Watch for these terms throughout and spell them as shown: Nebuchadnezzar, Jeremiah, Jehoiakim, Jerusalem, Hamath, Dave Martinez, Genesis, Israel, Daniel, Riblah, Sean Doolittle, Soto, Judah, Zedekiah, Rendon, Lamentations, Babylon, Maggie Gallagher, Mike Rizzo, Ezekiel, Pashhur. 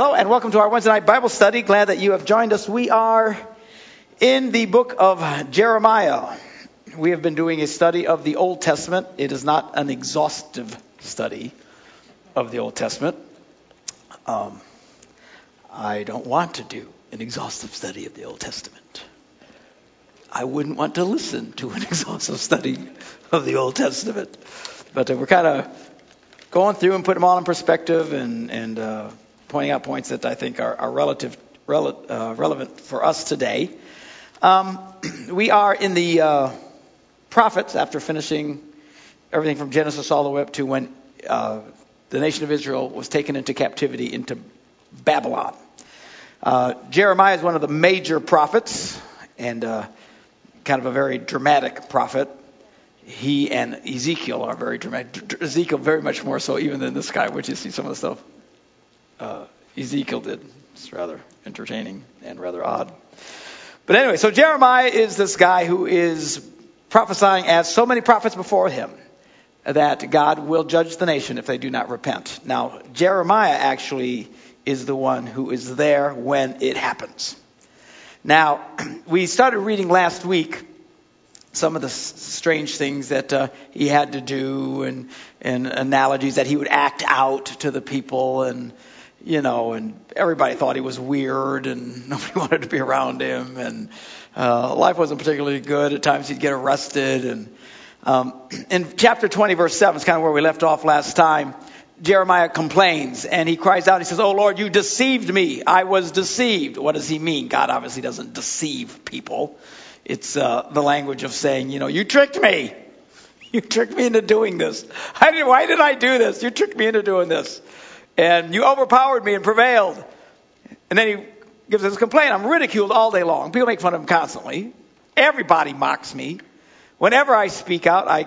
Hello and welcome to our Wednesday night Bible study. Glad that you have joined us. We are in the book of Jeremiah. We have been doing a study of the Old Testament. It is not an exhaustive study of the Old Testament. I don't want to do an exhaustive study of the Old Testament. I wouldn't want to listen to an exhaustive study of the Old Testament. But we're kind of going through and putting them all in perspective and pointing out points that I think are relevant for us today. We are in the prophets after finishing everything from Genesis all the way up to when the nation of Israel was taken into captivity into Babylon. Jeremiah is one of the major prophets and kind of a very dramatic prophet. He and Ezekiel are very dramatic. Ezekiel very much more so even than this guy, which you see some of the stuff Ezekiel did. It's rather entertaining and rather odd. But anyway, so Jeremiah is this guy who is prophesying, as so many prophets before him, that God will judge the nation if they do not repent. Now, Jeremiah actually is the one who is there when it happens. Now, we started reading last week some of the strange things that he had to do and analogies that he would act out to the people and everybody thought he was weird and nobody wanted to be around him and life wasn't particularly good. At times he'd get arrested. And in chapter 20, verse 7, it's kind of where we left off last time, Jeremiah complains and he cries out. He says, "Oh Lord, you deceived me. I was deceived." What does he mean? God obviously doesn't deceive people. It's the language of saying, you tricked me. You tricked me into doing this. Why did I do this? You tricked me into doing this. And you overpowered me and prevailed. And then he gives his complaint. I'm ridiculed all day long. People make fun of him constantly. Everybody mocks me. Whenever I speak out, I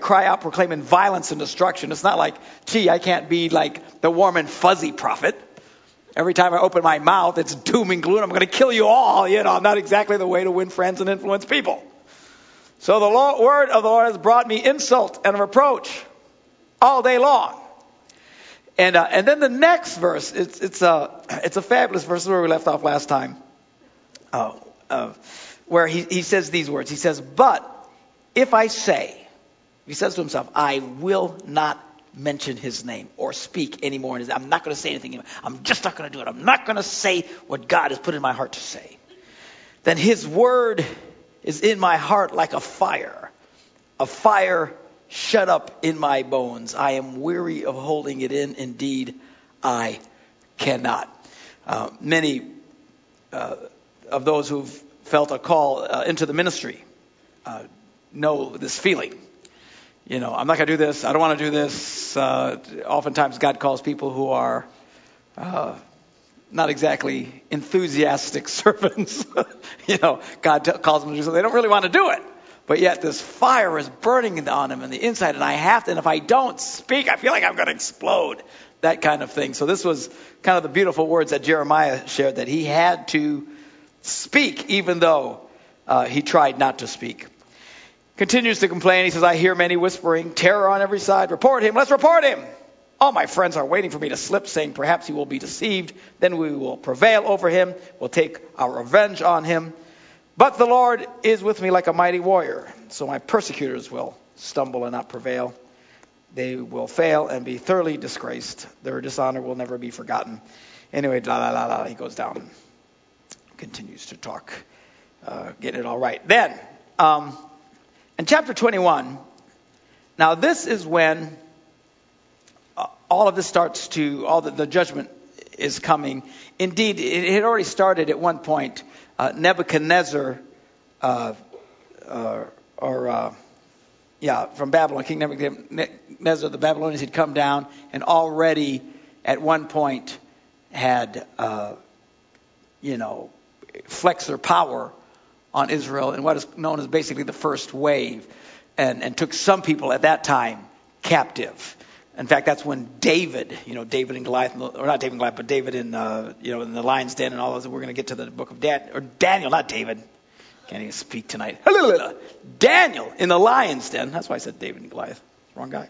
cry out, proclaiming violence and destruction. It's not like, gee, I can't be like the warm and fuzzy prophet. Every time I open my mouth, it's doom and gloom. I'm going to kill you all. Not exactly the way to win friends and influence people. So the word of the Lord has brought me insult and reproach all day long. And then the next verse, it's a fabulous verse where we left off last time, where he says these words. He says, "But if I say," he says to himself, "I will not mention his name or speak anymore. I'm not going to say anything anymore. I'm just not going to do it. I'm not going to say what God has put in my heart to say. Then his word is in my heart like a fire shut up in my bones. I am weary of holding it in. Indeed, I cannot." Many of those who've felt a call into the ministry know this feeling. I'm not going to do this. I don't want to do this. Oftentimes God calls people who are not exactly enthusiastic servants. God calls them to do something. They don't really want to do it. But yet this fire is burning on him in the inside, and I have to, and if I don't speak, I feel like I'm going to explode, that kind of thing. So this was kind of the beautiful words that Jeremiah shared, that he had to speak even though he tried not to speak. Continues to complain. He says, "I hear many whispering, terror on every side. Report him. Let's report him. All my friends are waiting for me to slip, saying perhaps he will be deceived. Then we will prevail over him. We'll take our revenge on him. But the Lord is with me like a mighty warrior. So my persecutors will stumble and not prevail. They will fail and be thoroughly disgraced. Their dishonor will never be forgotten." Anyway, he goes down and continues to talk, getting it all right. Then, in chapter 21, now this is when all of this starts to, all the judgment is coming. Indeed, it had already started at one point. Nebuchadnezzar, from Babylon, King Nebuchadnezzar, the Babylonians had come down and already at one point had, flexed their power on Israel in what is known as basically the first wave, and took some people at that time captive. In fact, that's when David in in the lion's den and all those. We're going to get to the book of Daniel, not David. Can't even speak tonight. Daniel in the lion's den. That's why I said David and Goliath. Wrong guy.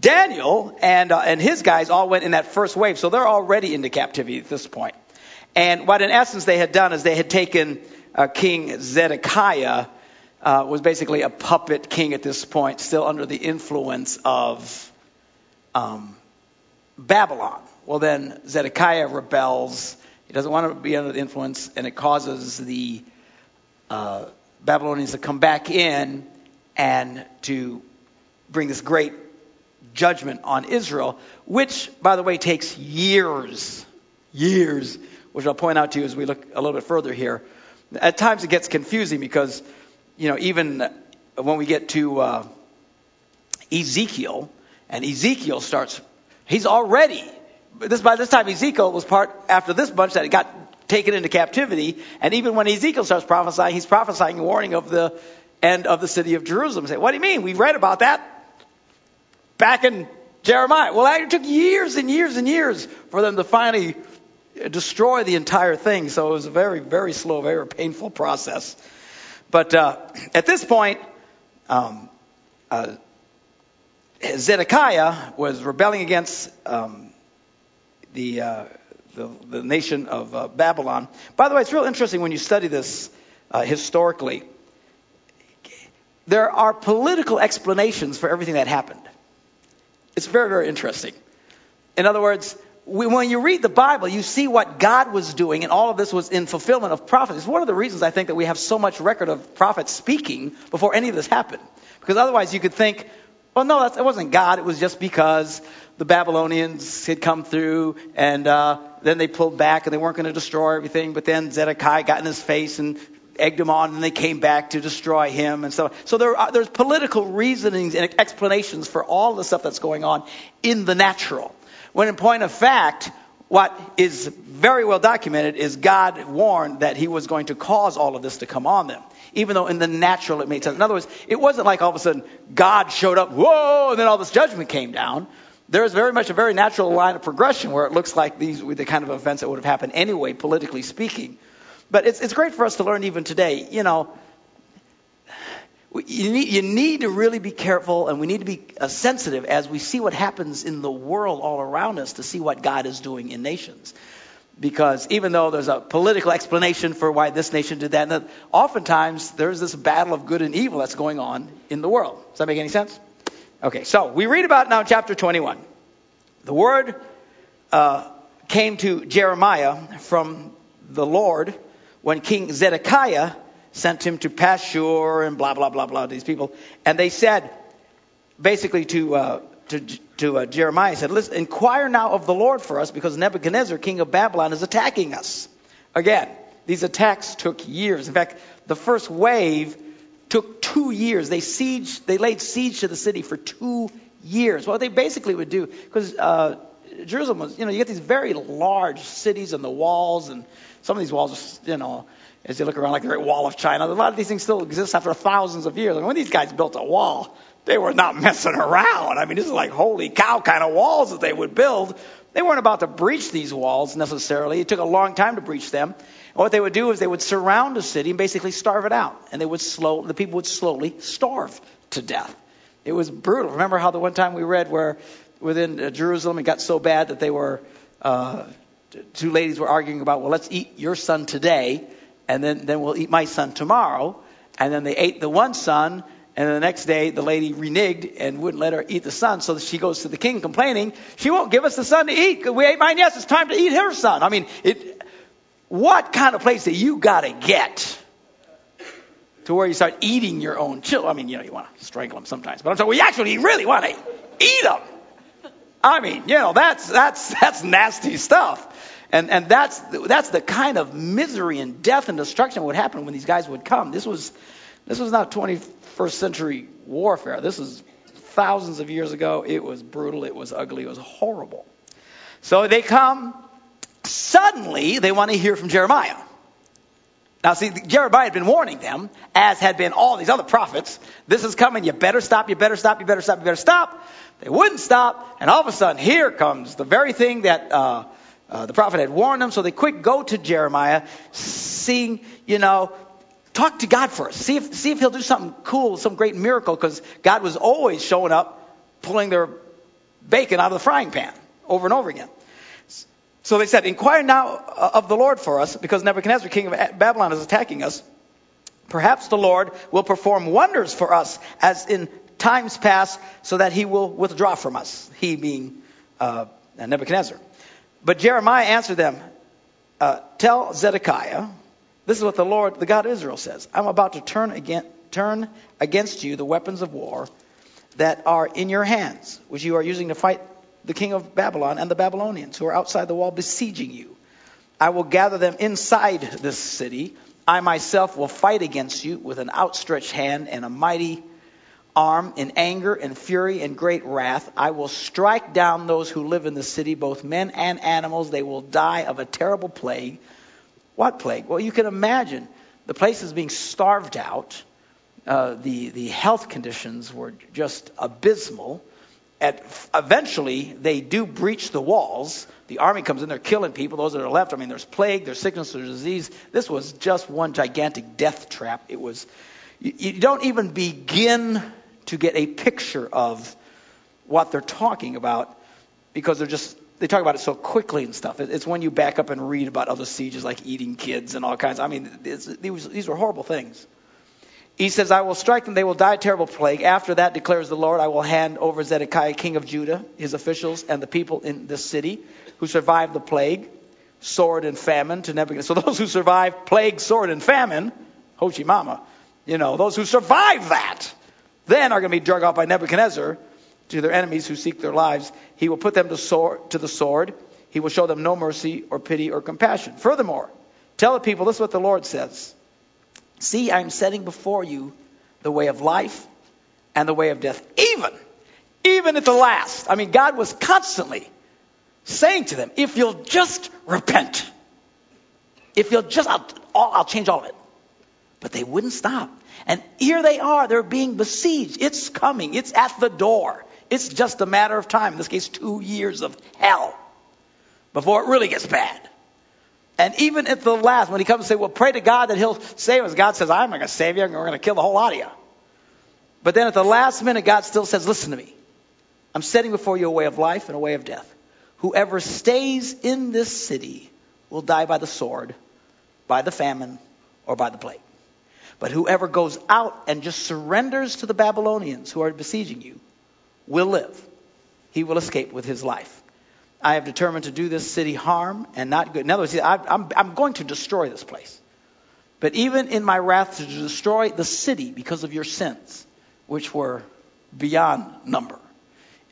Daniel and his guys all went in that first wave, so they're already into captivity at this point. And what in essence they had done is they had taken King Zedekiah, was basically a puppet king at this point, still under the influence of Babylon. Well, then Zedekiah rebels. He doesn't want to be under the influence, and it causes the Babylonians to come back in and to bring this great judgment on Israel, which, by the way, takes years, which I'll point out to you as we look a little bit further here. At times it gets confusing because, you know, even when we get to Ezekiel, and Ezekiel starts, he's already, by this time Ezekiel was after this bunch that got taken into captivity, and even when Ezekiel starts prophesying, he's prophesying a warning of the end of the city of Jerusalem. Say, what do you mean? We read about that back in Jeremiah. Well, it took years and years and years for them to finally destroy the entire thing. So it was a very, very slow, very painful process. But at this point, Zedekiah was rebelling against the nation of Babylon. By the way, it's real interesting when you study this historically. There are political explanations for everything that happened. It's very, very interesting. In other words, when you read the Bible, you see what God was doing, and all of this was in fulfillment of prophecy. It's one of the reasons I think that we have so much record of prophets speaking before any of this happened. Because otherwise you could think, well, no, that wasn't God. It was just because the Babylonians had come through, and then they pulled back, and they weren't going to destroy everything. But then Zedekiah got in his face and egged him on, and they came back to destroy him, and so on. So there's political reasonings and explanations for all the stuff that's going on in the natural. When in point of fact, what is very well documented is God warned that he was going to cause all of this to come on them, even though in the natural it made sense. In other words, it wasn't like all of a sudden God showed up, whoa, and then all this judgment came down. There is very much a very natural line of progression where it looks like these were the kind of events that would have happened anyway, politically speaking. But it's great for us to learn even today. You know, you need to really be careful, and we need to be sensitive as we see what happens in the world all around us to see what God is doing in nations. Because even though there's a political explanation for why this nation did that, oftentimes there's this battle of good and evil that's going on in the world. Does that make any sense? Okay, so we read about now chapter 21. The word came to Jeremiah from the Lord when King Zedekiah sent him to Pashhur and blah, blah, blah, blah, these people. And they said, basically to Jeremiah, said, listen, inquire now of the Lord for us, because Nebuchadnezzar, king of Babylon, is attacking us. Again, these attacks took years. In fact, the first wave took 2 years. They laid siege to the city for 2 years. What they basically would do, because Jerusalem was, you know, you get these very large cities and the walls, and some of these walls, you know, as you look around like the Great Wall of China, a lot of these things still exist after thousands of years. I mean, when these guys built a wall, they were not messing around. I mean, this is like holy cow kind of walls that they would build. They weren't about to breach these walls necessarily. It took a long time to breach them. And what they would do is they would surround a city and basically starve it out. And they would the people would slowly starve to death. It was brutal. Remember how the one time we read where within Jerusalem, it got so bad that they were, two ladies were arguing about, well, let's eat your son today, and then we'll eat my son tomorrow. And then they ate the one son, and the next day the lady reneged and wouldn't let her eat the son. So she goes to the king complaining, she won't give us the son to eat, because we ate mine. Yes, it's time to eat her son. I mean, what kind of place that you got to get to where you start eating your own children? I mean, you know, you want to strangle them sometimes, but I'm saying, well, you actually really want to eat them. I mean, you know, that's nasty stuff. And that's the kind of misery and death and destruction that would happen when these guys would come. This was not 21st century warfare. This was thousands of years ago. It was brutal. It was ugly. It was horrible. So they come. Suddenly, they want to hear from Jeremiah. Now, see, Jeremiah had been warning them, as had been all these other prophets. This is coming. You better stop. You better stop. You better stop. You better stop. They wouldn't stop, and all of a sudden, here comes the very thing that the prophet had warned them. So they quick go to Jeremiah, seeing, you know, talk to God first. See if he'll do something cool, some great miracle, because God was always showing up pulling their bacon out of the frying pan over and over again. So they said, "Inquire now of the Lord for us, because Nebuchadnezzar, king of Babylon, is attacking us. Perhaps the Lord will perform wonders for us as in times past, so that he will withdraw from us," he being Nebuchadnezzar. But Jeremiah answered them, "Tell Zedekiah, this is what the Lord, the God of Israel, says. I'm about to turn against you the weapons of war that are in your hands, which you are using to fight the king of Babylon and the Babylonians who are outside the wall besieging you. I will gather them inside this city. I myself will fight against you with an outstretched hand and a mighty arm. In anger and fury and great wrath, I will strike down those who live in the city, both men and animals. They will die of a terrible plague." What plague? Well, you can imagine the place is being starved out. The health conditions were just abysmal. Eventually, they do breach the walls. The army comes in, they're killing people, those that are left. I mean, there's plague, there's sickness, there's disease. This was just one gigantic death trap. It was, you don't even begin to get a picture of what they're talking about, because they talk about it so quickly and stuff. It's when you back up and read about other sieges, like eating kids and all kinds. I mean, these were horrible things. He says, "I will strike them, they will die a terrible plague. After that, declares the Lord, I will hand over Zedekiah, king of Judah, his officials, and the people in this city who survived the plague, sword, and famine to Nebuchadnezzar." So those who survived plague, sword, and famine, Ho Chi Mama, those who survive that, then are going to be dragged off by Nebuchadnezzar to their enemies who seek their lives. He will put them to the sword. He will show them no mercy or pity or compassion. "Furthermore, tell the people, this is what the Lord says. See, I'm setting before you the way of life and the way of death, even at the last." I mean, God was constantly saying to them, if you'll just repent, I'll change all of it. But they wouldn't stop. And here they are, they're being besieged. It's coming, it's at the door. It's just a matter of time. In this case, 2 years of hell before it really gets bad. And even at the last, when he comes and says, well, pray to God that he'll save us, God says, I'm not going to save you, and we're going to kill the whole lot of you. But then at the last minute, God still says, listen to me. I'm setting before you a way of life and a way of death. Whoever stays in this city will die by the sword, by the famine, or by the plague. But whoever goes out and just surrenders to the Babylonians who are besieging you will live. He will escape with his life. I have determined to do this city harm and not good. In other words, I'm going to destroy this place. But even in my wrath to destroy the city because of your sins, which were beyond number,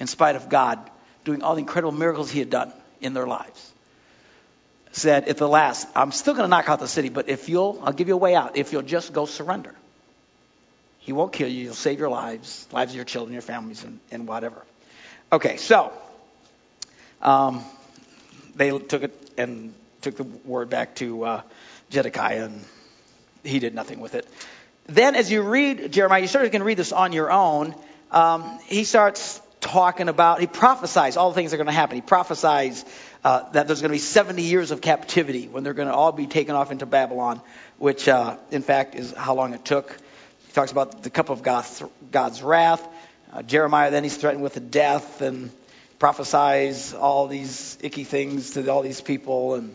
in spite of God doing all the incredible miracles he had done in their lives, said at the last, I'm still going to knock out the city, but I'll give you a way out if you'll just go surrender. He won't kill you. You'll save your lives, lives of your children, your families, and whatever. Okay, so... they took the word back to Zedekiah, and he did nothing with it. Then as you read Jeremiah, you certainly can read this on your own. He starts talking about, he prophesies all the things that are going to happen. He prophesies that there's going to be 70 years of captivity when they're going to all be taken off into Babylon, which in fact is how long it took. He talks about the cup of God's wrath. Jeremiah, then he's threatened with death and prophesies all these icky things to all these people, and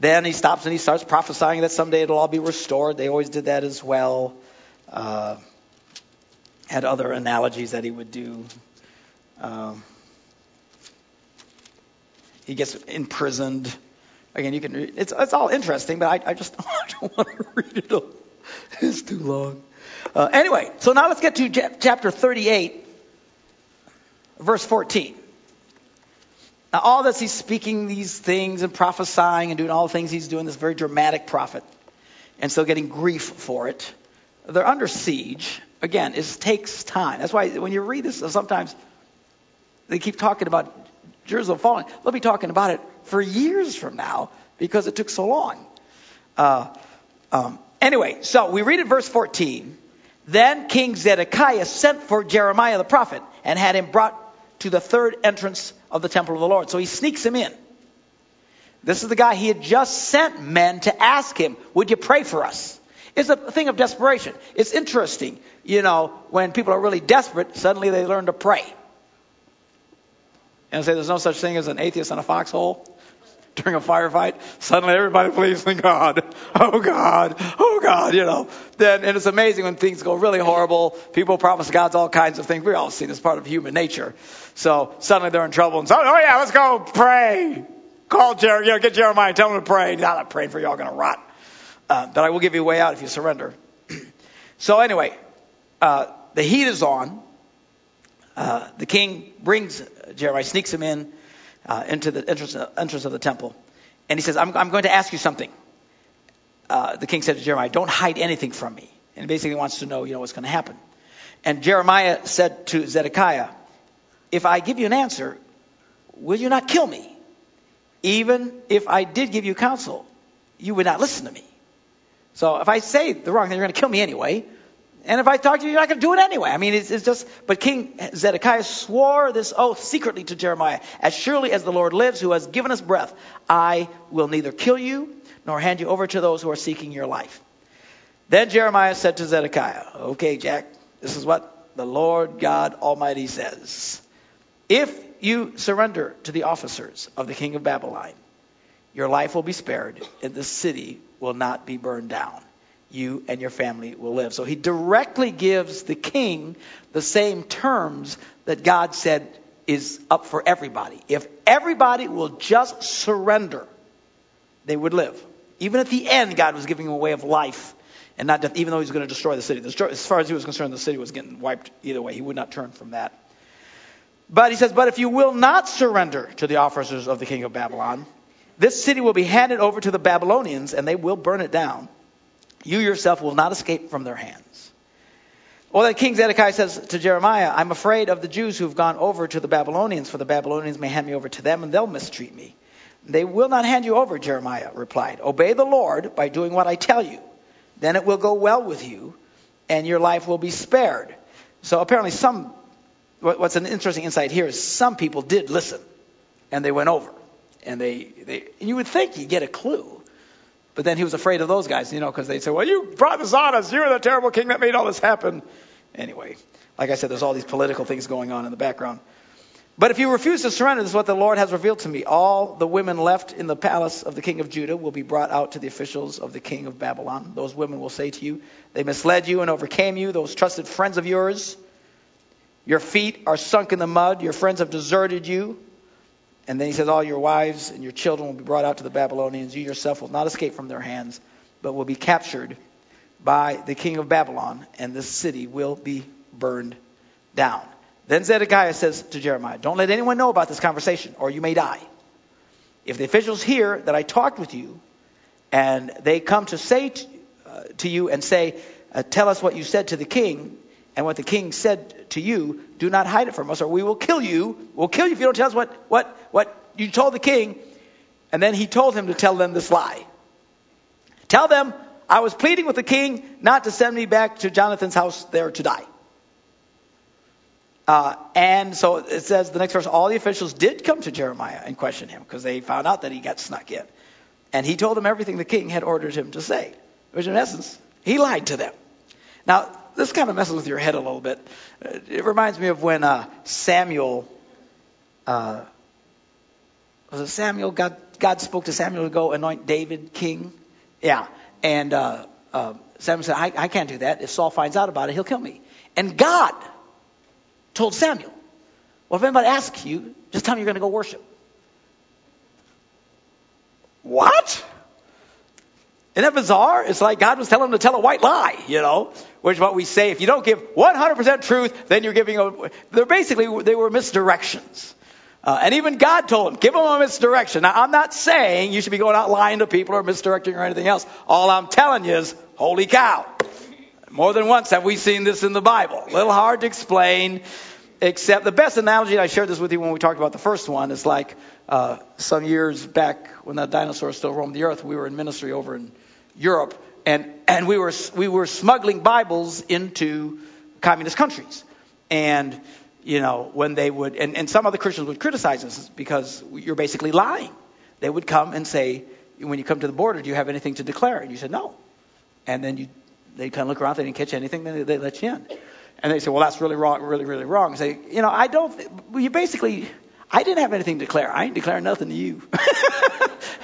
then he stops and he starts prophesying that someday it'll all be restored. They always did that as well. Had other analogies that he would do. He gets imprisoned. Again, you can read, it's all interesting, but I just don't want to read it all. It's too long. Anyway, so now let's get to chapter 38, verse 14. Now, all this, he's speaking these things and prophesying and doing all the things he's doing, this very dramatic prophet, and still getting grief for it. They're under siege. Again, it takes time. That's why when you read this, sometimes they keep talking about Jerusalem falling. They'll be talking about it for years from now because it took so long. Anyway, so we read at verse 14. Then King Zedekiah sent for Jeremiah the prophet and had him brought to the third entrance of the temple of the Lord. So he sneaks him in. This is the guy he had just sent men to ask him, would you pray for us? It's a thing of desperation. It's interesting. When people are really desperate, suddenly they learn to pray. and say there's no such thing as an atheist in a foxhole during a firefight, suddenly everybody believes in God. Oh, God. Oh, God, you know. And it's amazing when things go really horrible. People promise God all kinds of things. We all see this part of human nature. So suddenly they're in trouble. And say, oh, yeah, let's go pray. Call Jeremiah. Get Jeremiah. Tell him to pray. Now I'm praying for you all going to rot. But I will give you a way out if you surrender. So anyway, the heat is on. The king brings Jeremiah, sneaks him in. Into the entrance of the temple. And he says, I'm going to ask you something. The king said to Jeremiah, don't hide anything from me. And basically wants to know, what's going to happen. And Jeremiah said to Zedekiah, if I give you an answer, will you not kill me? Even if I did give you counsel, you would not listen to me. So if I say the wrong thing, you're going to kill me anyway. And if I talk to you, you're not going to do it anyway. I mean, it's just, but King Zedekiah swore this oath secretly to Jeremiah. As surely as the Lord lives, who has given us breath, I will neither kill you nor hand you over to those who are seeking your life. Then Jeremiah said to Zedekiah, okay, Jack, this is what the Lord God Almighty says. If you surrender to the officers of the king of Babylon, your life will be spared and the city will not be burned down. You and your family will live. So he directly gives the king the same terms that God said is up for everybody. If everybody will just surrender, they would live. Even at the end, God was giving him a way of life and not death, even though he was going to destroy the city. As far as he was concerned, the city was getting wiped either way. He would not turn from that. But he says, but if you will not surrender to the officers of the king of Babylon, this city will be handed over to the Babylonians and they will burn it down. You yourself will not escape from their hands. Well, then King Zedekiah says to Jeremiah, I'm afraid of the Jews who've gone over to the Babylonians, for the Babylonians may hand me over to them and they'll mistreat me. They will not hand you over, Jeremiah replied. Obey the Lord by doing what I tell you. Then it will go well with you and your life will be spared. So apparently what's an interesting insight here is some people did listen and they went over. And and you would think you'd get a clue. But then he was afraid of those guys, because they'd say, well, you brought this on us. You're the terrible king that made all this happen. Anyway, like I said, there's all these political things going on in the background. But if you refuse to surrender, this is what the Lord has revealed to me. All the women left in the palace of the king of Judah will be brought out to the officials of the king of Babylon. Those women will say to you, they misled you and overcame you, those trusted friends of yours. Your feet are sunk in the mud. Your friends have deserted you. And then he says, all your wives and your children will be brought out to the Babylonians. You yourself will not escape from their hands, but will be captured by the king of Babylon, and this city will be burned down. Then Zedekiah says to Jeremiah, don't let anyone know about this conversation, or you may die. If the officials hear that I talked with you, and they come to say to you and say, tell us what you said to the king, and what the king said to you, do not hide it from us, or we will kill you. We'll kill you if you don't tell us what you told the king. And then he told him to tell them this lie. Tell them, I was pleading with the king not to send me back to Jonathan's house there to die. And so it says, the next verse, all the officials did come to Jeremiah and question him, because they found out that he got snuck in. And he told them everything the king had ordered him to say, which in essence, he lied to them. Now, this kind of messes with your head a little bit. It reminds me of when Samuel, was it Samuel? God spoke to Samuel to go anoint David king. Yeah. And Samuel said, I can't do that. If Saul finds out about it, he'll kill me. And God told Samuel, well, if anybody asks you, just tell them you're going to go worship. What? Isn't that bizarre? It's like God was telling him to tell a white lie, which is what we say. If you don't give 100% truth, then you're giving they were misdirections. And even God told him, give them a misdirection. Now, I'm not saying you should be going out lying to people or misdirecting or anything else. All I'm telling you is, holy cow. More than once have we seen this in the Bible. A little hard to explain, except the best analogy, I shared this with you when we talked about the first one, is like some years back when the dinosaurs still roamed the earth, we were in ministry over in Europe. And we were smuggling Bibles into communist countries. And, when they would, and some other Christians would criticize us because you're basically lying. They would come and say, when you come to the border, do you have anything to declare? And you said, no. And then they kind of look around, they didn't catch anything, then they let you in. And they say, well, that's really wrong, really, really wrong. And say, I don't, you basically, I didn't have anything to declare. I ain't declaring nothing to you.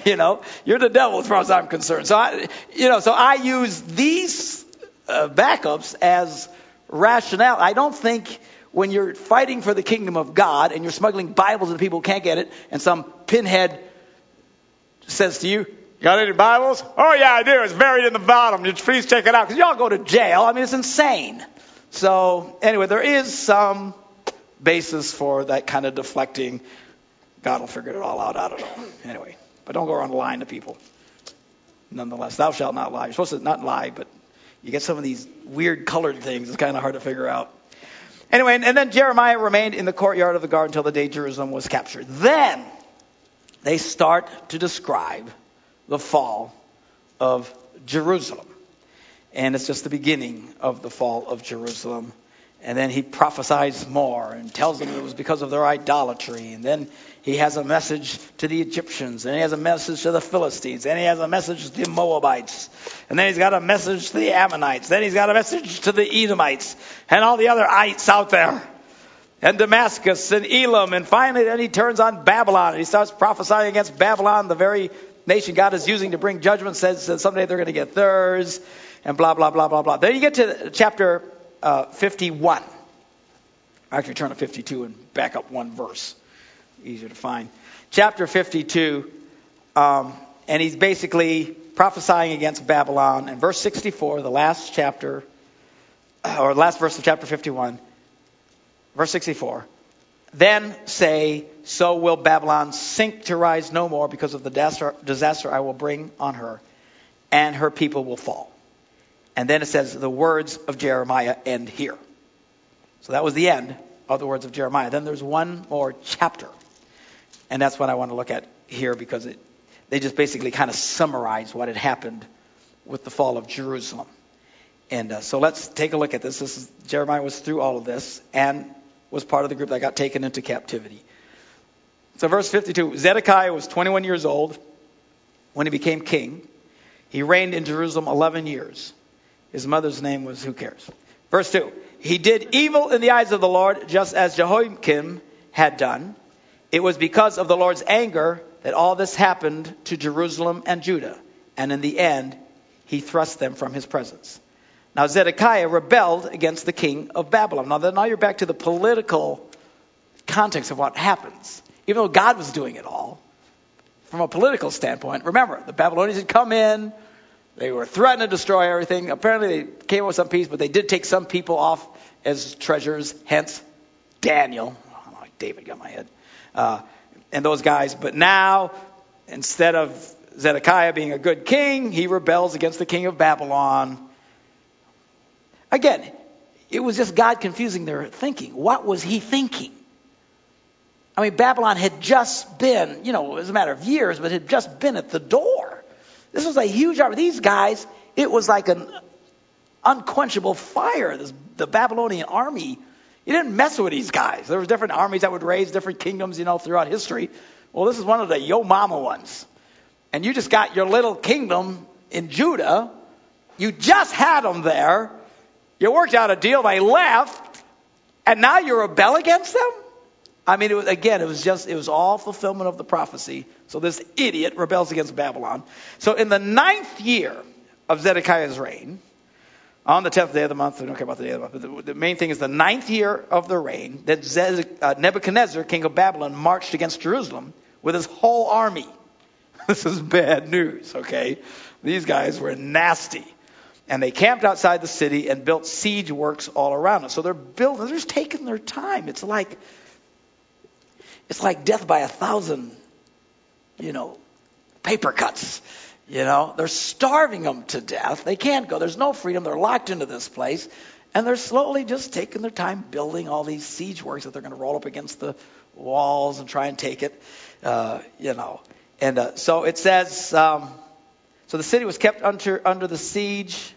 You know, you're the devil as far as I'm concerned. So I use these backups as rationale. I don't think when you're fighting for the kingdom of God and you're smuggling Bibles and people can't get it, and some pinhead says to you, "Got any Bibles?" "Oh yeah, I do. It's buried in the bottom. Just please check it out." Because y'all go to jail. I mean, it's insane. So anyway, there is some basis for that kind of deflecting. God will figure it all out. I don't know. Anyway, but don't go around lying to people. Nonetheless, thou shalt not lie. You're supposed to not lie, but you get some of these weird colored things. It's kind of hard to figure out. Anyway, and then Jeremiah remained in the courtyard of the guard until the day Jerusalem was captured. Then they start to describe the fall of Jerusalem. And it's just the beginning of the fall of Jerusalem. And then he prophesies more and tells them it was because of their idolatry. And then he has a message to the Egyptians. And he has a message to the Philistines. And he has a message to the Moabites. And then he's got a message to the Ammonites. Then he's got a message to the Edomites and all the other ites out there. And Damascus and Elam. And finally then he turns on Babylon. And he starts prophesying against Babylon, the very nation God is using to bring judgment. Says that someday they're going to get theirs. And blah, blah, blah, blah, blah. Then you get to chapter 51. Actually, turn to 52 and back up one verse. Easier to find. Chapter 52. And he's basically prophesying against Babylon. And verse 64, the last chapter, or last verse of chapter 51. Verse 64. Then say, so will Babylon sink to rise no more because of the disaster I will bring on her. And her people will fall. And then it says, the words of Jeremiah end here. So that was the end of the words of Jeremiah. Then there's one more chapter. And that's what I want to look at here because they just basically kind of summarize what had happened with the fall of Jerusalem. And so let's take a look at this. Jeremiah was through all of this and was part of the group that got taken into captivity. So verse 52, Zedekiah was 21 years old when he became king. He reigned in Jerusalem 11 years. His mother's name was, who cares? Verse 2. He did evil in the eyes of the Lord, just as Jehoiakim had done. It was because of the Lord's anger that all this happened to Jerusalem and Judah. And in the end, he thrust them from his presence. Now Zedekiah rebelled against the king of Babylon. Now you're back to the political context of what happens. Even though God was doing it all, from a political standpoint, remember, the Babylonians had come in. They were threatened to destroy everything. Apparently, they came up with some peace, but they did take some people off as treasures, hence Daniel. Oh, David got my head. And those guys. But now, instead of Zedekiah being a good king, he rebels against the king of Babylon. Again, it was just God confusing their thinking. What was he thinking? I mean, Babylon had just been, it was a matter of years, but had just been at the door. This was a huge army. These guys, it was like an unquenchable fire, the Babylonian army. You didn't mess with these guys. There were different armies that would raise different kingdoms, throughout history. Well, this is one of the yo mama ones. And you just got your little kingdom in Judah. You just had them there. You worked out a deal. They left. And now you rebel against them? I mean, it was all fulfillment of the prophecy. So this idiot rebels against Babylon. So in the 9th year of Zedekiah's reign, on the 10th day of the month, I don't care about the day of the month, but the main thing is the 9th year of the reign that Nebuchadnezzar, king of Babylon, marched against Jerusalem with his whole army. This is bad news, okay? These guys were nasty. And they camped outside the city and built siege works all around it. So they're just taking their time. It's like death by 1,000, paper cuts, They're starving them to death. They can't go. There's no freedom. They're locked into this place. And they're slowly just taking their time building all these siege works that they're going to roll up against the walls and try and take it, And so it says, so the city was kept under the siege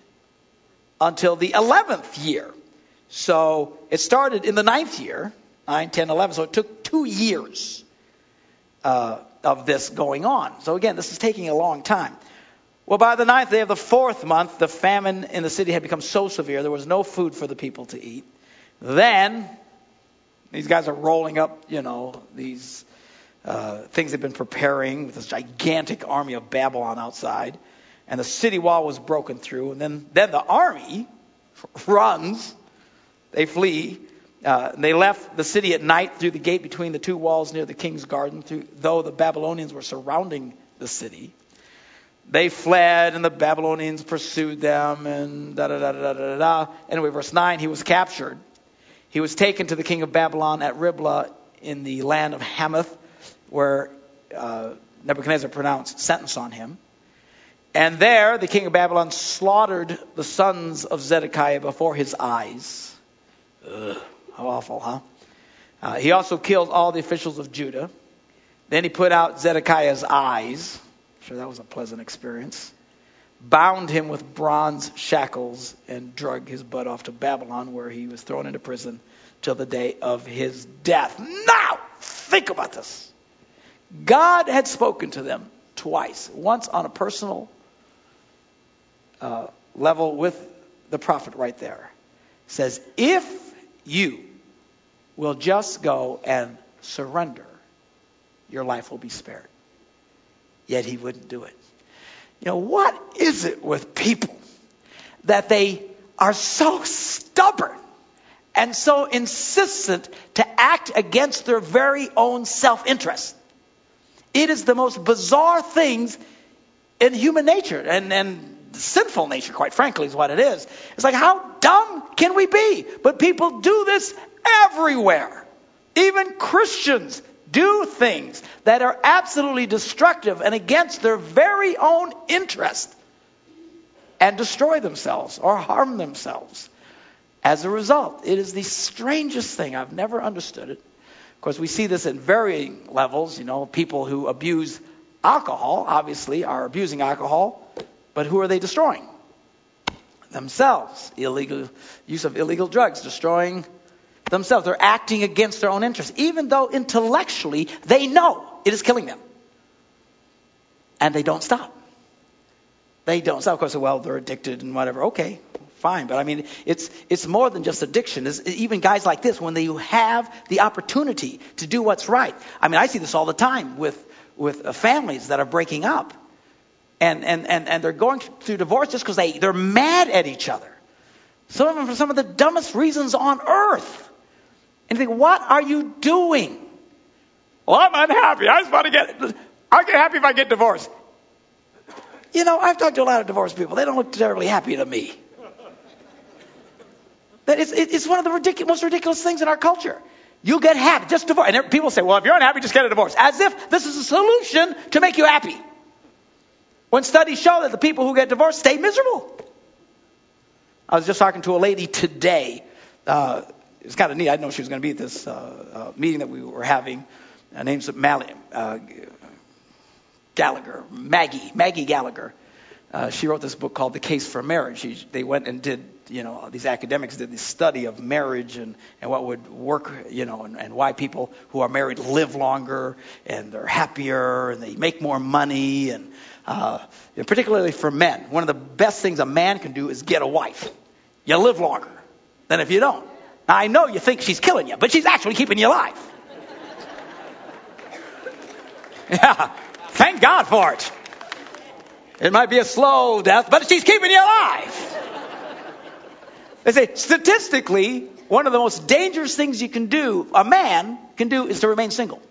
until the 11th year. So it started in the 9th year. 9, 10, 11. So it took 2 years of this going on. So again, this is taking a long time. Well, by the 9th day of the 4th month, the famine in the city had become so severe, there was no food for the people to eat. Then These guys are rolling up, you know, these things they've been preparing with this gigantic army of Babylon outside. And the city wall was broken through. And then the army runs. They flee. They left the city at night through the gate between the two walls near the king's garden, though the Babylonians were surrounding the city. They fled, and the Babylonians pursued them, and da-da-da-da-da-da-da. Anyway, verse 9, he was captured. He was taken to the king of Babylon at Riblah in the land of Hamath, where Nebuchadnezzar pronounced sentence on him. And there, the king of Babylon slaughtered the sons of Zedekiah before his eyes. Ugh, how awful, huh? He also killed all the officials of Judah. Then he put out Zedekiah's eyes. Sure, that was a pleasant experience. Bound him with bronze shackles and dragged his butt off to Babylon, where he was thrown into prison till the day of his death. Now, think about this. God had spoken to them twice. Once on a personal level with the prophet right there. It says, if you will just go and surrender, your life will be spared. Yet he wouldn't do it. You know, what is it with people that they are so stubborn and so insistent to act against their very own self-interest? It is the most bizarre things in human nature and sinful nature, quite frankly, is what it is. It's like, how dumb can we be? But people do this everywhere. Even Christians do things that are absolutely destructive and against their very own interest and destroy themselves or harm themselves. As a result, it is the strangest thing. I've never understood it. Of course, we see this in varying levels. You know, people who abuse alcohol, obviously, are abusing alcohol. But who are they destroying? Themselves. Illegal use of illegal drugs, destroying themselves. They're acting against their own interests, even though intellectually they know it is killing them. And they don't stop. They don't stop. Of course, well, they're addicted and whatever. Okay, fine. But I mean, it's more than just addiction. It's even guys like this, when they have the opportunity to do what's right. I mean, I see this all the time with families that are breaking up. And they're going through divorce just because they're mad at each other. Some of them for some of the dumbest reasons on earth. And you think, what are you doing? Well, I'm unhappy. I'll get happy if I get divorced. You know, I've talked to a lot of divorced people. They don't look terribly happy to me. It's one of the most ridiculous things in our culture. You get happy, just divorce. And people say, well, if you're unhappy, just get a divorce. As if this is a solution to make you happy. When studies show that the people who get divorced stay miserable. I was just talking to a lady today. It was kind of neat. I didn't know she was going to be at this meeting that we were having. Her name's Gallagher, Maggie Gallagher. She wrote this book called The Case for Marriage. They went and did, you know, these academics did this study of marriage and what would work, you know, and why people who are married live longer and they're happier and they make more money. And particularly for men, one of the best things a man can do is get a wife. You live longer than if you don't. Now, I know you think she's killing you, but she's actually keeping you alive. Yeah, thank God for it. It might be a slow death, but she's keeping you alive. They say, statistically, one of the most dangerous things a man can do, is to remain single.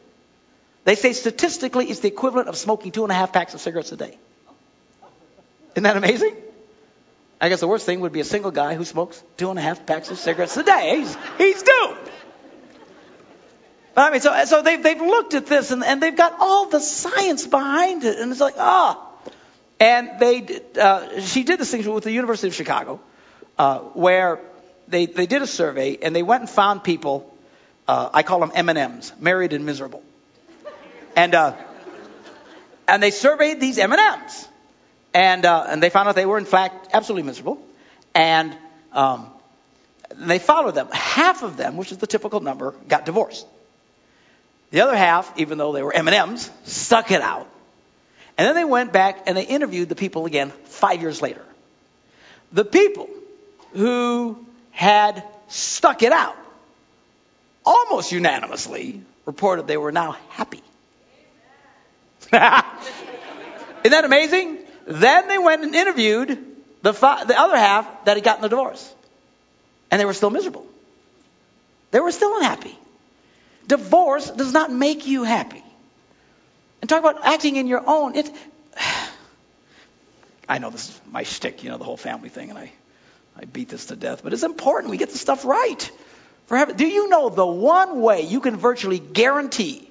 They say statistically, it's the equivalent of smoking 2.5 packs of cigarettes a day. Isn't that amazing? I guess the worst thing would be a single guy who smokes 2.5 packs of cigarettes a day. He's doomed. But I mean, so they've looked at this, and they've got all the science behind it, and it's like, ah. And she did this thing with the University of Chicago, where they did a survey, and they went and found people. I call them M&Ms, married and miserable. And they surveyed these M&Ms, and they found out they were in fact absolutely miserable. And they followed them. Half of them, which is the typical number, got divorced. The other half, even though they were M&Ms, stuck it out. And then they went back and they interviewed the people again 5 years later. The people who had stuck it out almost unanimously reported they were now happy. Isn't that amazing? Then they went and interviewed the other half that had gotten the divorce. And they were still miserable. They were still unhappy. Divorce does not make you happy. And talk about acting in your own. I know this is my shtick, the whole family thing, and I beat this to death. But it's important we get this stuff right. Do you know the one way you can virtually guarantee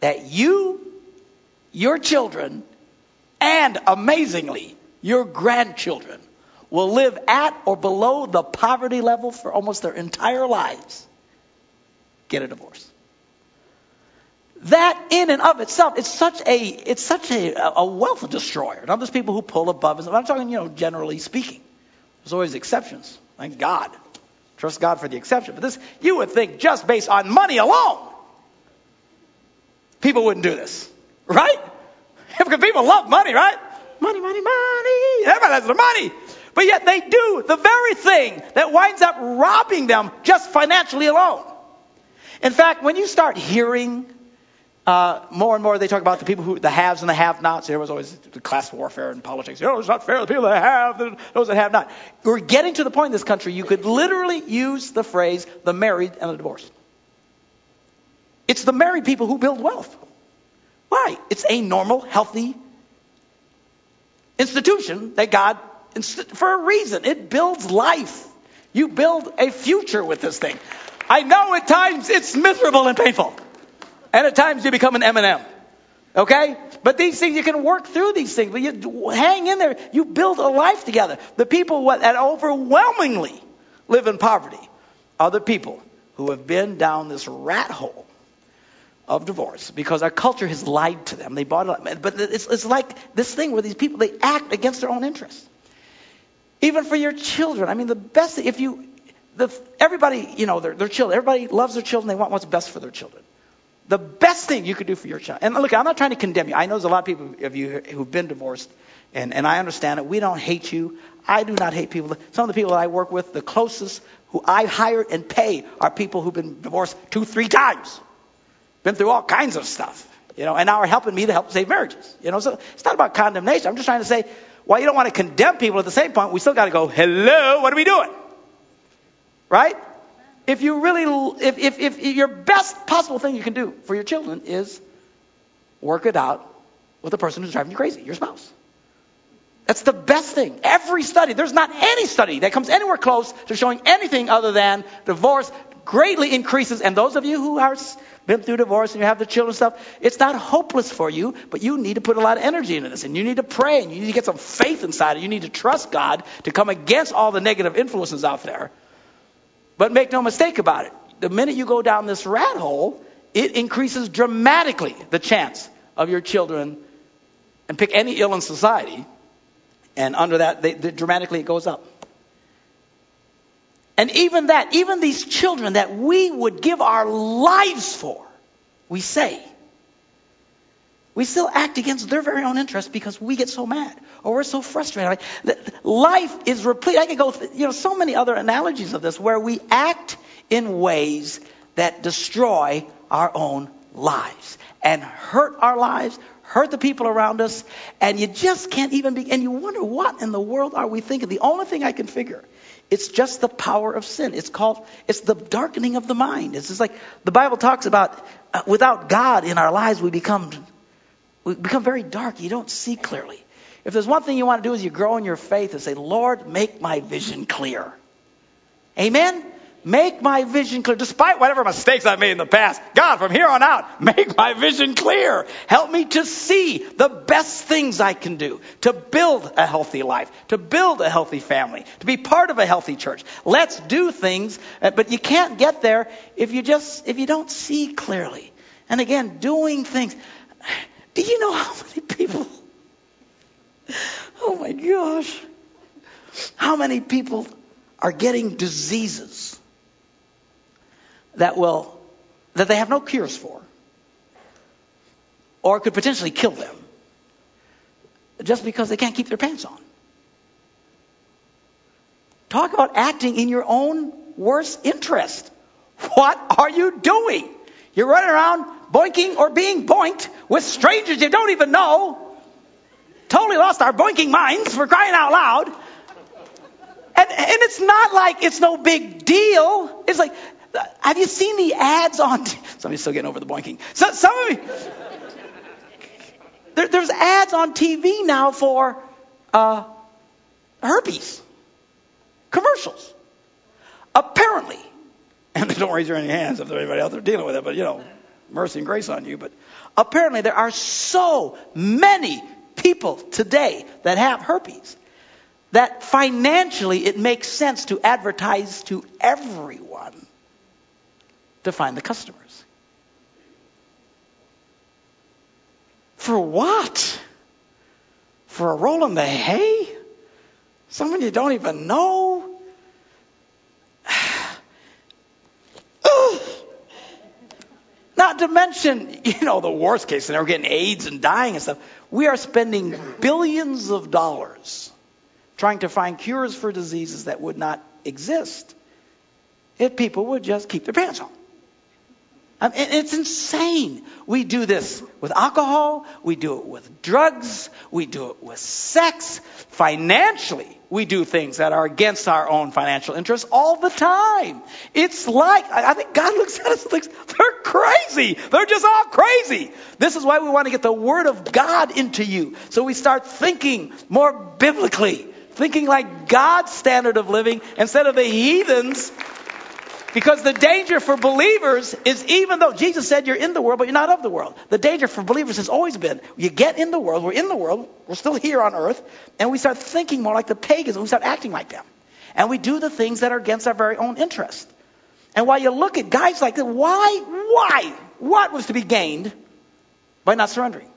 that you, your children, and amazingly, your grandchildren will live at or below the poverty level for almost their entire lives? Get a divorce. That in and of itself is such a wealth destroyer. Not just people who pull above us. I'm talking, generally speaking. There's always exceptions. Thank God. Trust God for the exception. But this, you would think just based on money alone, people wouldn't do this. Right? Because people love money, right? Money, money, money. Everybody has their money. But yet they do the very thing that winds up robbing them just financially alone. In fact, when you start hearing more and more, they talk about the people who, the haves and the have-nots. There was always class warfare in politics. It's not fair. The people that have, those that have not. We're getting to the point in this country, you could literally use the phrase, the married and the divorced. It's the married people who build wealth. Why? It's a normal, healthy institution that God, for a reason, it builds life. You build a future with this thing. I know at times it's miserable and painful. And at times you become an M&M. Okay? But these things, you can work through these things. But you hang in there. You build a life together. The people that overwhelmingly live in poverty are the people who have been down this rat hole of divorce because our culture has lied to them. They bought it up. But it's like this thing where these people, they act against their own interests. Even for your children. I mean, the best, if you, everybody, their children, everybody loves their children. They want what's best for their children. The best thing you could do for your child. And look, I'm not trying to condemn you. I know there's a lot of people of you who've been divorced, and I understand it. We don't hate you. I do not hate people. Some of the people that I work with, the closest who I hire and pay are people who've been divorced 2-3 times. Been through all kinds of stuff, and now are helping me to help save marriages. So it's not about condemnation. I'm just trying to say, while you don't want to condemn people at the same point, we still got to go, hello, what are we doing? Right? If you really, if your best possible thing you can do for your children is work it out with the person who's driving you crazy, your spouse. That's the best thing. Every study, there's not any study that comes anywhere close to showing anything other than divorce greatly increases. And those of you who have been through divorce and you have the children stuff, it's not hopeless for you, but you need to put a lot of energy into this. And you need to pray and you need to get some faith inside it. You need to trust God to come against all the negative influences out there. But make no mistake about it. The minute you go down this rat hole, it increases dramatically the chance of your children, and pick any ill in society, and under that, dramatically it goes up. And even these children that we would give our lives for, we still act against their very own interests because we get so mad or we're so frustrated. Life is replete. I could go, so many other analogies of this where we act in ways that destroy our own lives and hurt our lives, hurt the people around us, and you just can't even begin. And you wonder, what in the world are we thinking? The only thing I can figure, it's just the power of sin. It's the darkening of the mind. It's just like the Bible talks about without God in our lives, we become very dark. You don't see clearly. If there's one thing you want to do is you grow in your faith and say, Lord, make my vision clear. Amen? Make my vision clear. Despite whatever mistakes I've made in the past, God, from here on out, make my vision clear. Help me to see the best things I can do to build a healthy life, to build a healthy family, to be part of a healthy church. Let's do things, but you can't get there if you don't see clearly. And again, doing things. Do you know how many people? Oh my gosh. How many people are getting diseases that they have no cures for or could potentially kill them just because they can't keep their pants on? Talk about acting in your own worst interest. What are you doing? You're running around boinking or being boinked with strangers you don't even know. Totally lost our boinking minds for crying out loud. And it's not like it's no big deal. It's like, have you seen the ads on... Somebody's still getting over the boinking. So, some of you... There's ads on TV now for herpes. Commercials. Apparently, and don't raise your hands if there's anybody out there dealing with it, but mercy and grace on you. But apparently there are so many people today that have herpes that financially it makes sense to advertise to everyone to find the customers. For what? For a roll in the hay? Someone you don't even know? Not to mention, the worst case scenario, getting AIDS and dying and stuff. We are spending billions of dollars trying to find cures for diseases that would not exist if people would just keep their pants on. It's insane. We do this with alcohol. We do it with drugs. We do it with sex. Financially, we do things that are against our own financial interests all the time. It's like, I think God looks at us and thinks, they're crazy. They're just all crazy. This is why we want to get the Word of God into you. So we start thinking more biblically, thinking like God's standard of living instead of the heathens. Because the danger for believers is, even though Jesus said you're in the world, but you're not of the world. The danger for believers has always been, you get in the world, we're still here on earth, and we start thinking more like the pagans, and we start acting like them. And we do the things that are against our very own interest. And while you look at guys like that, why, what was to be gained by not surrendering?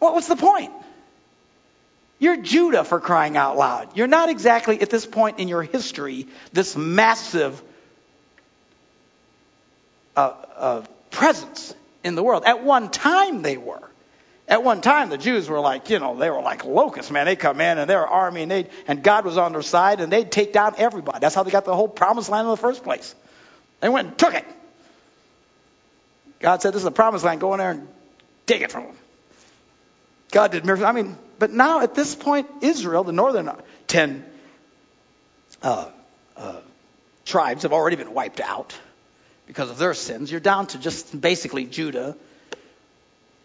What was the point? You're Judah, for crying out loud. You're not exactly, at this point in your history, this massive presence in the world. At one time they were. At one time the Jews were like, they were like locusts, man. They come in and they're an army and God was on their side and they'd take down everybody. That's how they got the whole promised land in the first place. They went and took it. God said, this is the promised land. Go in there and take it from them. God did miracles. But now at this point, Israel, the northern 10 tribes have already been wiped out because of their sins. You're down to just basically Judah.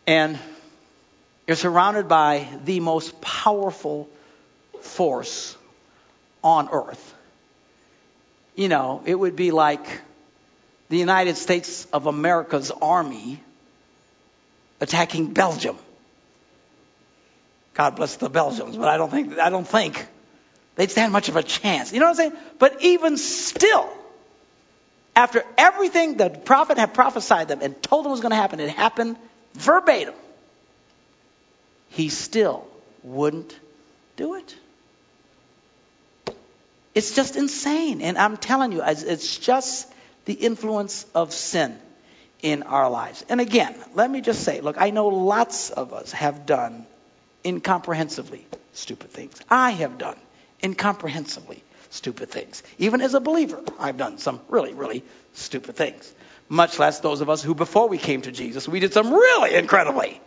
And you're surrounded by the most powerful force on earth. It would be like the United States of America's army attacking Belgium. God bless the Belgians, but I don't think they'd stand much of a chance. You know what I'm saying? But even still, after everything the prophet had prophesied them and told them was going to happen, it happened verbatim. He still wouldn't do it. It's just insane. And I'm telling you, it's just the influence of sin in our lives. And again, let me just say, look, I know lots of us have done incomprehensibly stupid things. I have done incomprehensibly stupid things. Even as a believer, I've done some really, really stupid things. Much less those of us who, before we came to Jesus, we did some really incredibly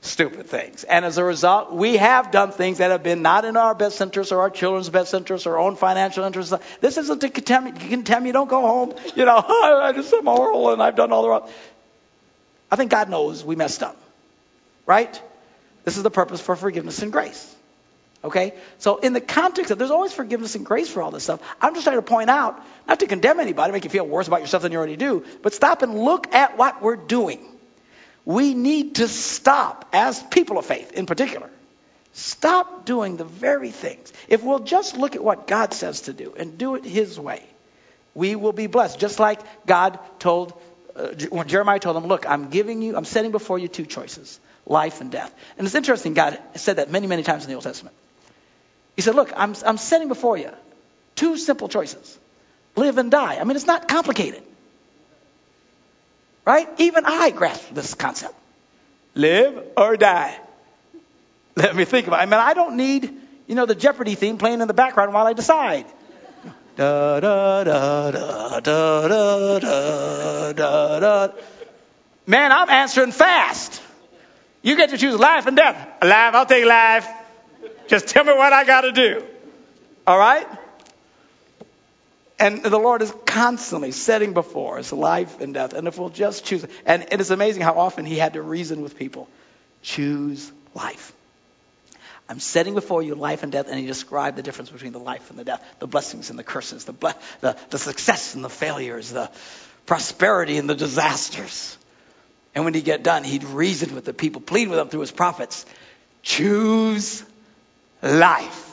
stupid things. And as a result, we have done things that have been not in our best interest or our children's best interest or our own financial interest. This isn't to condemn you. Don't go home. I just am horrible and I've done all the wrong. I think God knows we messed up. Right? This is the purpose for forgiveness and grace. Okay? So in the context of, there's always forgiveness and grace for all this stuff. I'm just trying to point out, not to condemn anybody, make you feel worse about yourself than you already do, but stop and look at what we're doing. We need to stop, as people of faith in particular, stop doing the very things. If we'll just look at what God says to do and do it His way, we will be blessed. Just like God told, when Jeremiah told him, look, I'm setting before you two choices. Life and death. And it's interesting, God said that many, many times in the Old Testament. He said, look, I'm setting before you two simple choices. Live and die. It's not complicated. Right? Even I grasp this concept. Live or die. Let me think about it. I don't need, the Jeopardy theme playing in the background while I decide. da da da da da da da da. Man, I'm answering fast. You get to choose life and death. Alive, I'll take life. Just tell me what I got to do. All right? And the Lord is constantly setting before us life and death. And if we'll just choose. And it is amazing how often he had to reason with people. Choose life. I'm setting before you life and death. And he described the difference between the life and the death. The blessings and the curses. The success and the failures. The prosperity and the disasters. And when he get done, he'd reason with the people, plead with them through his prophets. Choose life.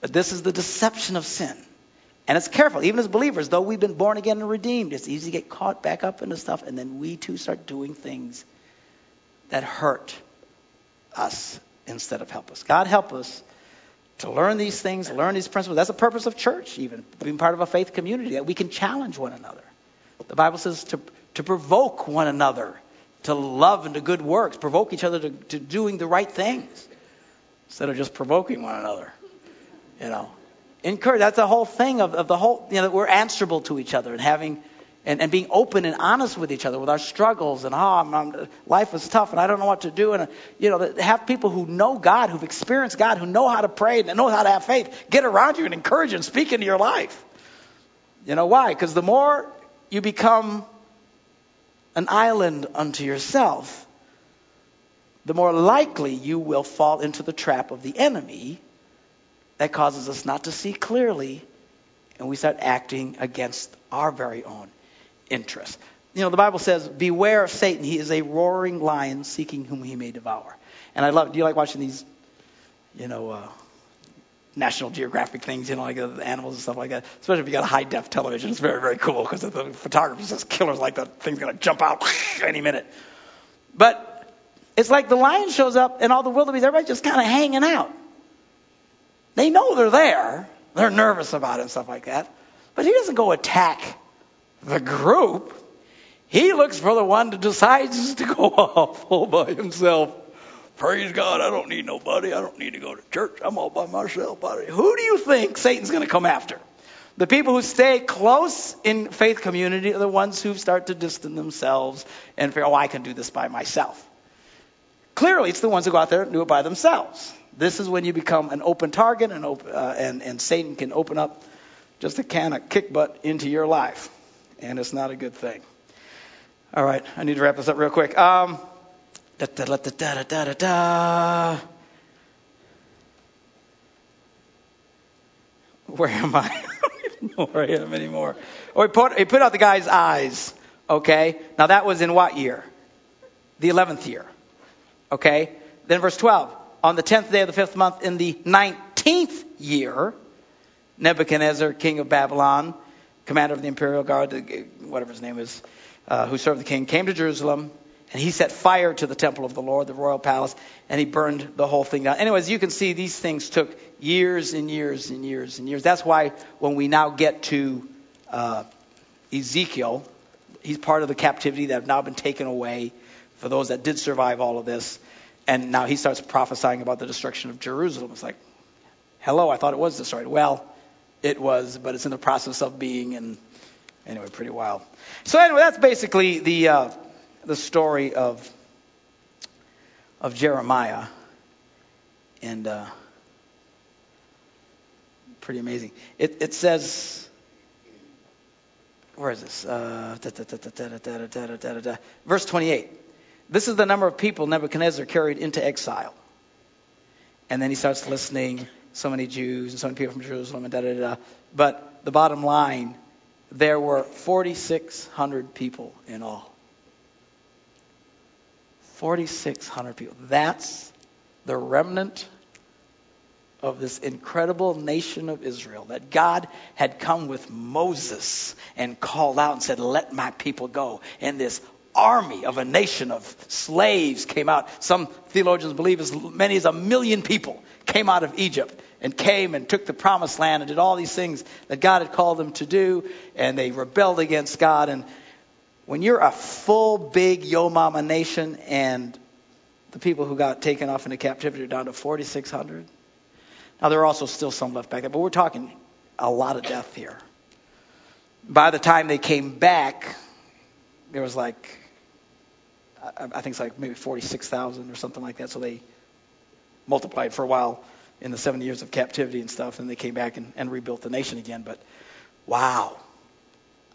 But this is the deception of sin. And it's careful. Even as believers, though we've been born again and redeemed, it's easy to get caught back up into stuff. And then we too start doing things that hurt us instead of help us. God help us to learn these things, learn these principles. That's the purpose of church, even being part of a faith community, that we can challenge one another. The Bible says to provoke one another to love and to good works. Provoke each other to doing the right things instead of just provoking one another. You know, encourage. That's the whole thing of the whole, you know, that we're answerable to each other and having and being open and honest with each other with our struggles and life is tough and I don't know what to do. And, you know, have people who know God, who've experienced God, who know how to pray and know how to have faith, get around you and encourage and speak into your life. You know why? Because the more you become an island unto yourself, the more likely you will fall into the trap of the enemy that causes us not to see clearly, and we start acting against our very own interests. You know, the Bible says, beware of Satan. He is a roaring lion seeking whom he may devour. And I love, do you like watching these, you know, National Geographic things, you know, like the animals and stuff like that. Especially if you got high-def television, it's very, very cool because the photography says killers like that thing's going to jump out any minute. But it's like the lion shows up and all the wildebeest, everybody's just kind of hanging out. They know they're there. They're nervous about it and stuff like that. But he doesn't go attack the group. He looks for the one that decides to go off all by himself. Praise God, I don't need nobody. I don't need to go to church. I'm all by myself. Who do you think Satan's going to come after? The people who stay close in faith community are the ones who start to distance themselves and figure, oh, I can do this by myself. Clearly, it's the ones who go out there and do it by themselves. This is when you become an open target and Satan can open up just a can of kick butt into your life. And it's not a good thing. All right, I need to wrap this up real quick. Where am I? I don't even know where I am anymore. Oh, he put out the guy's eyes. Okay. Now that was in what year? The 11th year. Okay. Then verse 12. On the 10th day of the 5th month in the 19th year, Nebuchadnezzar, king of Babylon, commander of the imperial guard, whatever his name is, who served the king, came to Jerusalem. And he set fire to the temple of the Lord, the royal palace, and he burned the whole thing down. Anyways, you can see these things took years and years and years and years. That's why when we now get to Ezekiel, he's part of the captivity that have now been taken away for those that did survive all of this. And now he starts prophesying about the destruction of Jerusalem. It's like, hello, I thought it was destroyed. Well, it was, but it's in the process of being, and anyway, pretty wild. So anyway, that's basically the story of Jeremiah, and pretty amazing. It says, where is this? Verse 28. This is the number of people Nebuchadnezzar carried into exile. And then he starts listing so many Jews and so many people from Jerusalem and But the bottom line, there were 4,600 people in all. 4,600 people. That's the remnant of this incredible nation of Israel that God had come with Moses and called out and said, let my people go. And this army of a nation of slaves came out. Some theologians believe as many as 1 million people came out of Egypt and came and took the promised land and did all these things that God had called them to do. And they rebelled against God. And when you're a full, big yo mama nation and the people who got taken off into captivity are down to 4,600. Now, there are also still some left back there, but we're talking a lot of death here. By the time they came back, there was like, I think it's like maybe 46,000 or something like that. So they multiplied for a while in the 70 years of captivity and stuff. And they came back and rebuilt the nation again. But wow.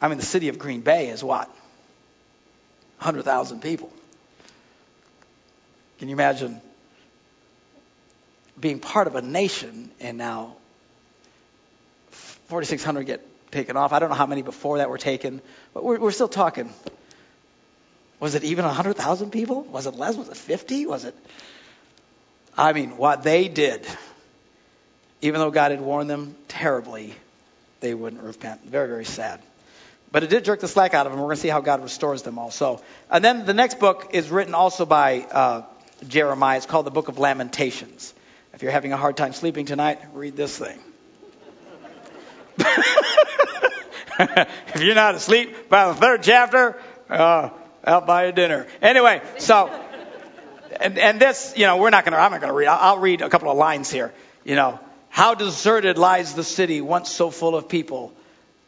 I mean, the city of Green Bay is what? 100,000 people. Can you imagine being part of a nation and now 4,600 get taken off? I don't know how many before that were taken, but we're still talking. Was it even 100,000 people? Was it less? Was it 50? Was it? I mean, what they did, even though God had warned them terribly, they wouldn't repent. Very, very sad. But it did jerk the slack out of them. We're going to see how God restores them also. And then the next book is written also by Jeremiah. It's called the Book of Lamentations. If you're having a hard time sleeping tonight, read this thing. If you're not asleep by the third chapter, I'll buy you dinner. Anyway, so, and this, you know, I'm not going to read. I'll read a couple of lines here. You know, how deserted lies the city once so full of people.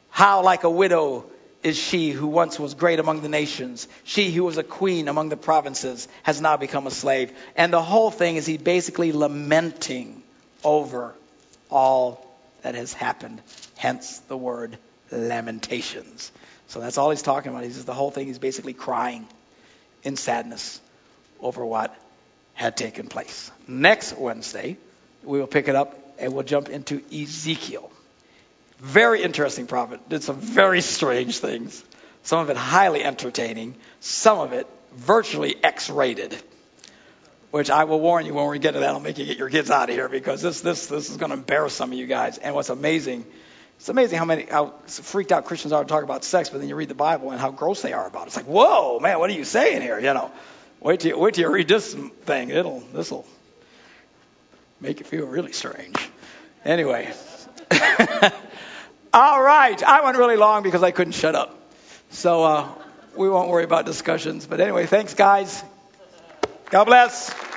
How like a widow is she who once was great among the nations. She who was a queen among the provinces has now become a slave. And the whole thing is he basically lamenting over all that has happened. Hence the word Lamentations. So that's all he's talking about. He's just the whole thing. He's basically crying in sadness over what had taken place. Next Wednesday, we will pick it up and we'll jump into Ezekiel. Very interesting prophet. Did some very strange things. Some of it highly entertaining. Some of it virtually X-rated. Which I will warn you when we get to that, I'll make you get your kids out of here because this is going to embarrass some of you guys. And what's amazing, it's amazing how freaked out Christians are to talk about sex, but then you read the Bible and how gross they are about it. It's like, whoa, man, what are you saying here? You know, wait till you read this thing. This'll make you feel really strange. Anyway. All right. I went really long because I couldn't shut up. So we won't worry about discussions. But anyway, thanks, guys. God bless.